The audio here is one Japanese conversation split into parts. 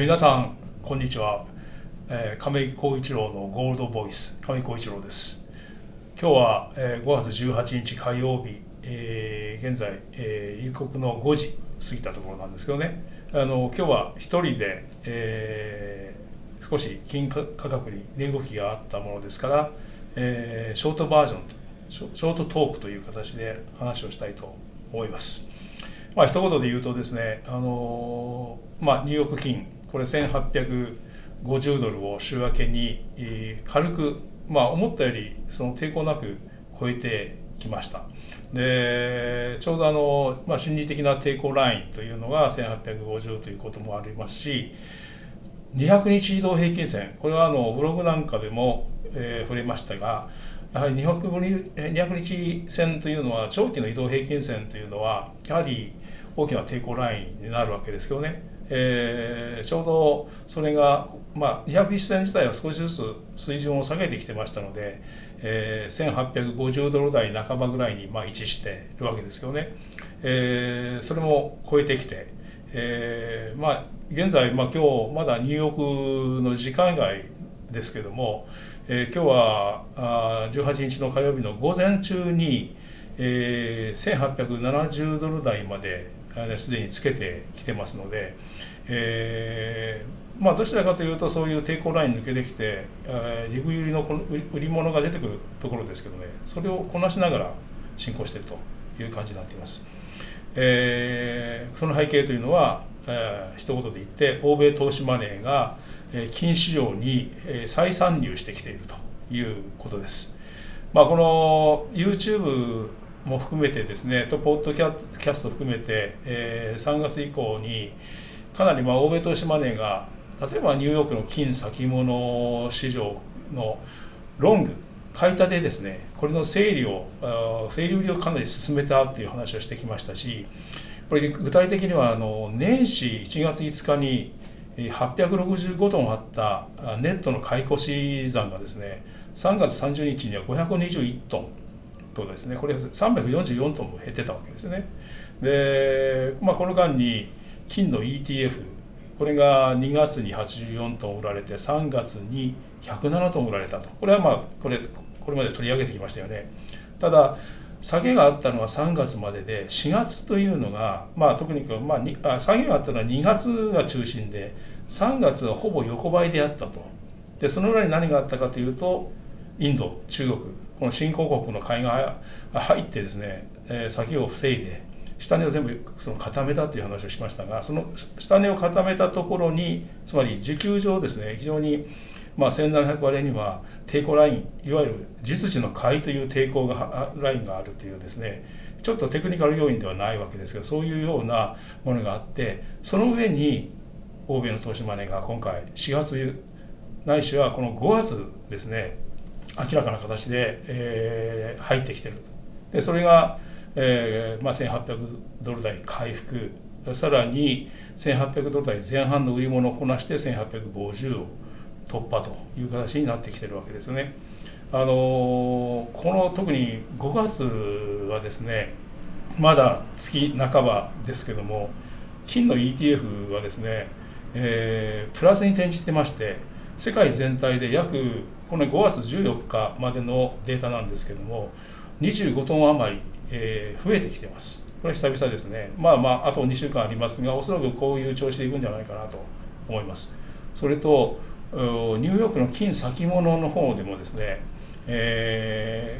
皆さんこんにちは、亀井浩一郎のゴールドボイス、亀井浩一郎です。今日は、5月18日火曜日、現在、夕刻の5時過ぎたところなんですけどね、今日は一人で、少し金価格に値動きがあったものですから、ショートバージョン、ショートトークという形で話をしたいと思います。まあ、一言で言うとですね、ニューヨーク金、これ1850ドルを週明けに、軽く、思ったよりその抵抗なく超えてきました。でちょうど心理的な抵抗ラインというのが1850ということもありますし、200日移動平均線、これはブログなんかでも、触れましたが、やはり200日線というのは、長期の移動平均線というのはやはり大きな抵抗ラインになるわけですけどね、ちょうどそれが、200日線自体は少しずつ水準を下げてきてましたので、1850ドル台半ばぐらいに位置しているわけですけどね、それも超えてきて、現在、今日まだニューヨークの時間外ですけども、今日は18日の火曜日の午前中に、1870ドル台まですでにつけてきてますので、どちらかというとそういう抵抗ライン抜けてきて、リグ売りの売り物が出てくるところですけどね、それをこなしながら進行しているという感じになっています。その背景というのは、一言で言って欧米投資マネーが金市場に再参入してきているということです。この YouTube も含めてですね、とポッドキャスト含めて、3月以降にかなり欧米投資マネーが、例えばニューヨークの金先物市場のロング買い立てですね、これの整理売りをかなり進めたという話をしてきましたし、これ具体的には年始1月5日に865トンあったネットの買い越し算がですね、3月30日には521トンとですね、これ344トンも減ってたわけですよね。で、この間に金の ETF、 これが2月に84トン売られて、3月に107トン売られたと、これはこれまで取り上げてきましたよね。ただ下げがあったのは3月までで、4月というのが、特に下げがあったのは2月が中心で、3月はほぼ横ばいであったと。でその裏に何があったかというと、インド、中国、この新興国の買いが入ってですね、先を防いで下値を全部固めたという話をしましたが、その下値を固めたところに、つまり需給上ですね、非常に1700割には抵抗ライン、いわゆる実需の買いという抵抗がラインがあるというですね、ちょっとテクニカル要因ではないわけですけど、そういうようなものがあって、その上に欧米の投資マネーが今回4月ないしはこの5月ですね、明らかな形で、入ってきている。でそれが、1800ドル台回復、さらに1800ドル台前半の売り物をこなして1850を突破という形になってきているわけですよね。この特に5月はですね、まだ月半ばですけども、金の ETF はですね、プラスに転じてまして、世界全体で約この5月14日までのデータなんですけども、25トン余り、増えてきてます。これ久々ですね。あと2週間ありますが、おそらくこういう調子でいくんじゃないかなと思います。それとニューヨークの金先物の方でもですね、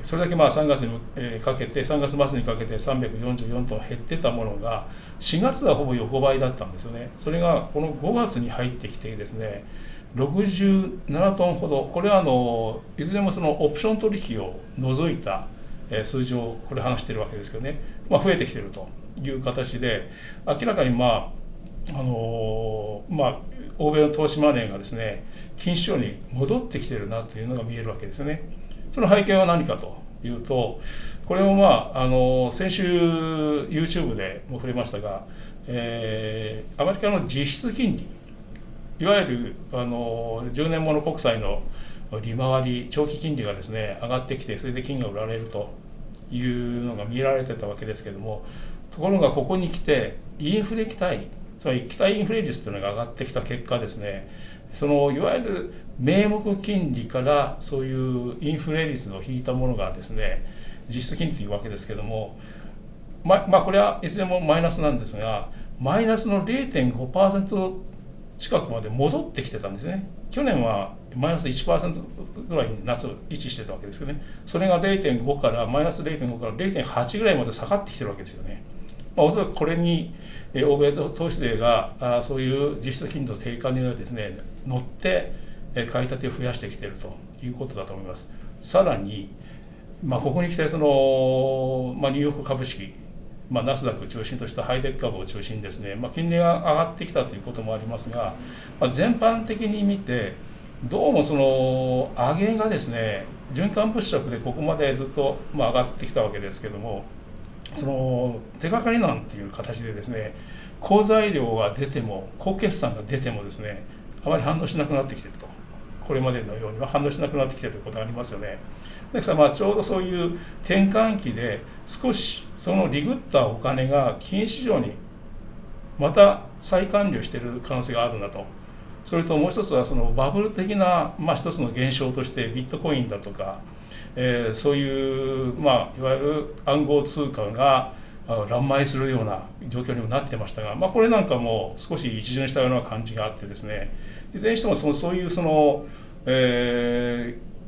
それだけ3月にかけて、3月末にかけて344トン減ってたものが、4月はほぼ横ばいだったんですよね。それがこの5月に入ってきてですね、67トンほど、これはいずれもそのオプション取引を除いた数字をこれ話しているわけですけどね、増えてきているという形で、明らかに欧米の投資マネーがですね、金市場に戻ってきているなというのが見えるわけですよね。その背景は何かというと、これも先週 YouTube でも触れましたが、アメリカの実質金利、いわゆる10年物国債の利回り、長期金利がですね上がってきて、それで金が売られるというのが見られてたわけですけども、ところがここに来てインフレ期待つまり期待インフレ率というのが上がってきた結果ですね、そのいわゆる名目金利からそういうインフレ率を引いたものがですね、実質金利というわけですけども、まあこれはいずれもマイナスなんですが、マイナスの 0.5% 近くまで戻ってきてたんですね。去年はマイナス 1% ぐらいに夏を位置してたわけですけどね、それが0.5からマイナス 0.5 から 0.8 ぐらいまで下がってきてるわけですよね。おそらくこれに欧米投資税がそういう実質金利の低下にですね乗って買い立てを増やしてきているということだと思います。さらに、ここに来てその、ニューヨーク株式、ナスダックを中心としたハイテク株を中心にですね、金利が上がってきたということもありますが、全般的に見てどうもその上げがですね循環物色でここまでずっと上がってきたわけですけども、その手がかりなんていう形でですね、好材料が出ても好決算が出てもですねあまり反応しなくなってきていると、これまでのようには反応しなくなってきていることがありますよね。ですからちょうどそういう転換期で少しそのリグったお金が金融市場にまた再還流している可能性があるんだと。それともう一つはそのバブル的な、一つの現象としてビットコインだとか、そういう、いわゆる暗号通貨が乱舞するような状況にもなってましたが、これなんかも少し一巡したような感じがあってですね、いずれにしてもそういうその、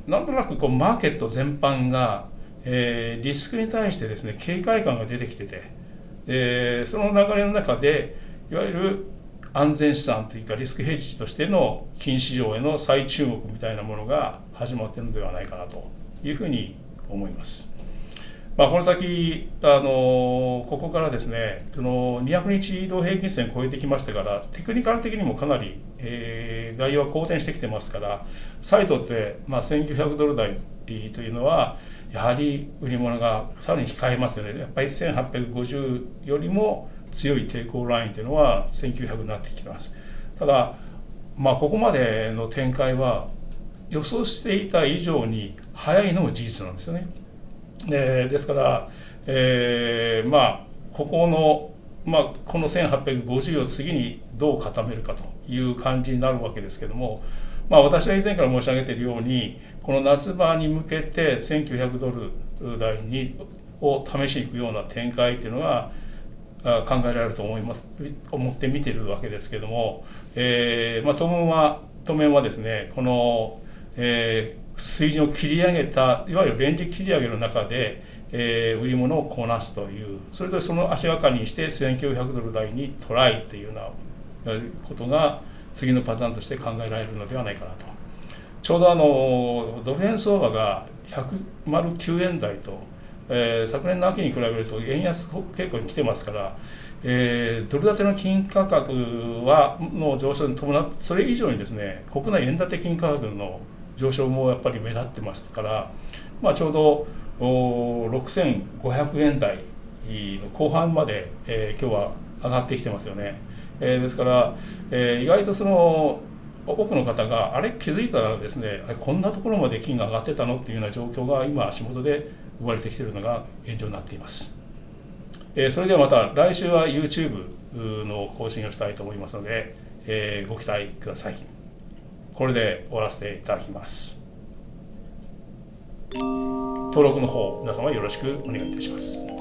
なんとなくこうマーケット全般が、リスクに対してですね警戒感が出てきてて、その流れの中でいわゆる安全資産というかリスクヘッジとしての金市場への再注目みたいなものが始まっているのではないかなというふうに思います。この先ここからですねその200日移動平均線を超えてきましたから、テクニカル的にもかなり、内容は好転してきてますから、再度って、1900ドル台というのはやはり売り物がさらに控えますよね。やっぱり1850よりも強い抵抗ラインというのは1900になってきてます。ただ、ここまでの展開は予想していた以上に早いのも事実なんですよね。ですから、ここの、この1850を次にどう固めるかという感じになるわけですけども、私は以前から申し上げているようにこの夏場に向けて1900ドル台を試しに行くような展開というのが考えられると思って見ているわけですけども、当面はですねこの、水準を切り上げたいわゆるレンジ切り上げの中で、売り物をこなすという、それとその足がかりにして1900ドル台にトライというようなことが次のパターンとして考えられるのではないかなと。ちょうどドル円相場が109円台と、昨年の秋に比べると円安傾向に来てますから、ドル建ての金価格の上昇に伴ってそれ以上にですね国内円建て金価格の上昇もやっぱり目立ってますから、ちょうど6500円台の後半まで、今日は上がってきてますよね。ですから、意外とその多くの方があれ気づいたらですねこんなところまで金が上がってたのっていうような状況が今足元で生まれてきているのが現状になっています。それではまた来週は YouTube の更新をしたいと思いますので、ご期待ください。これで終わらせていただきます。登録の方、皆様よろしくお願いいたします。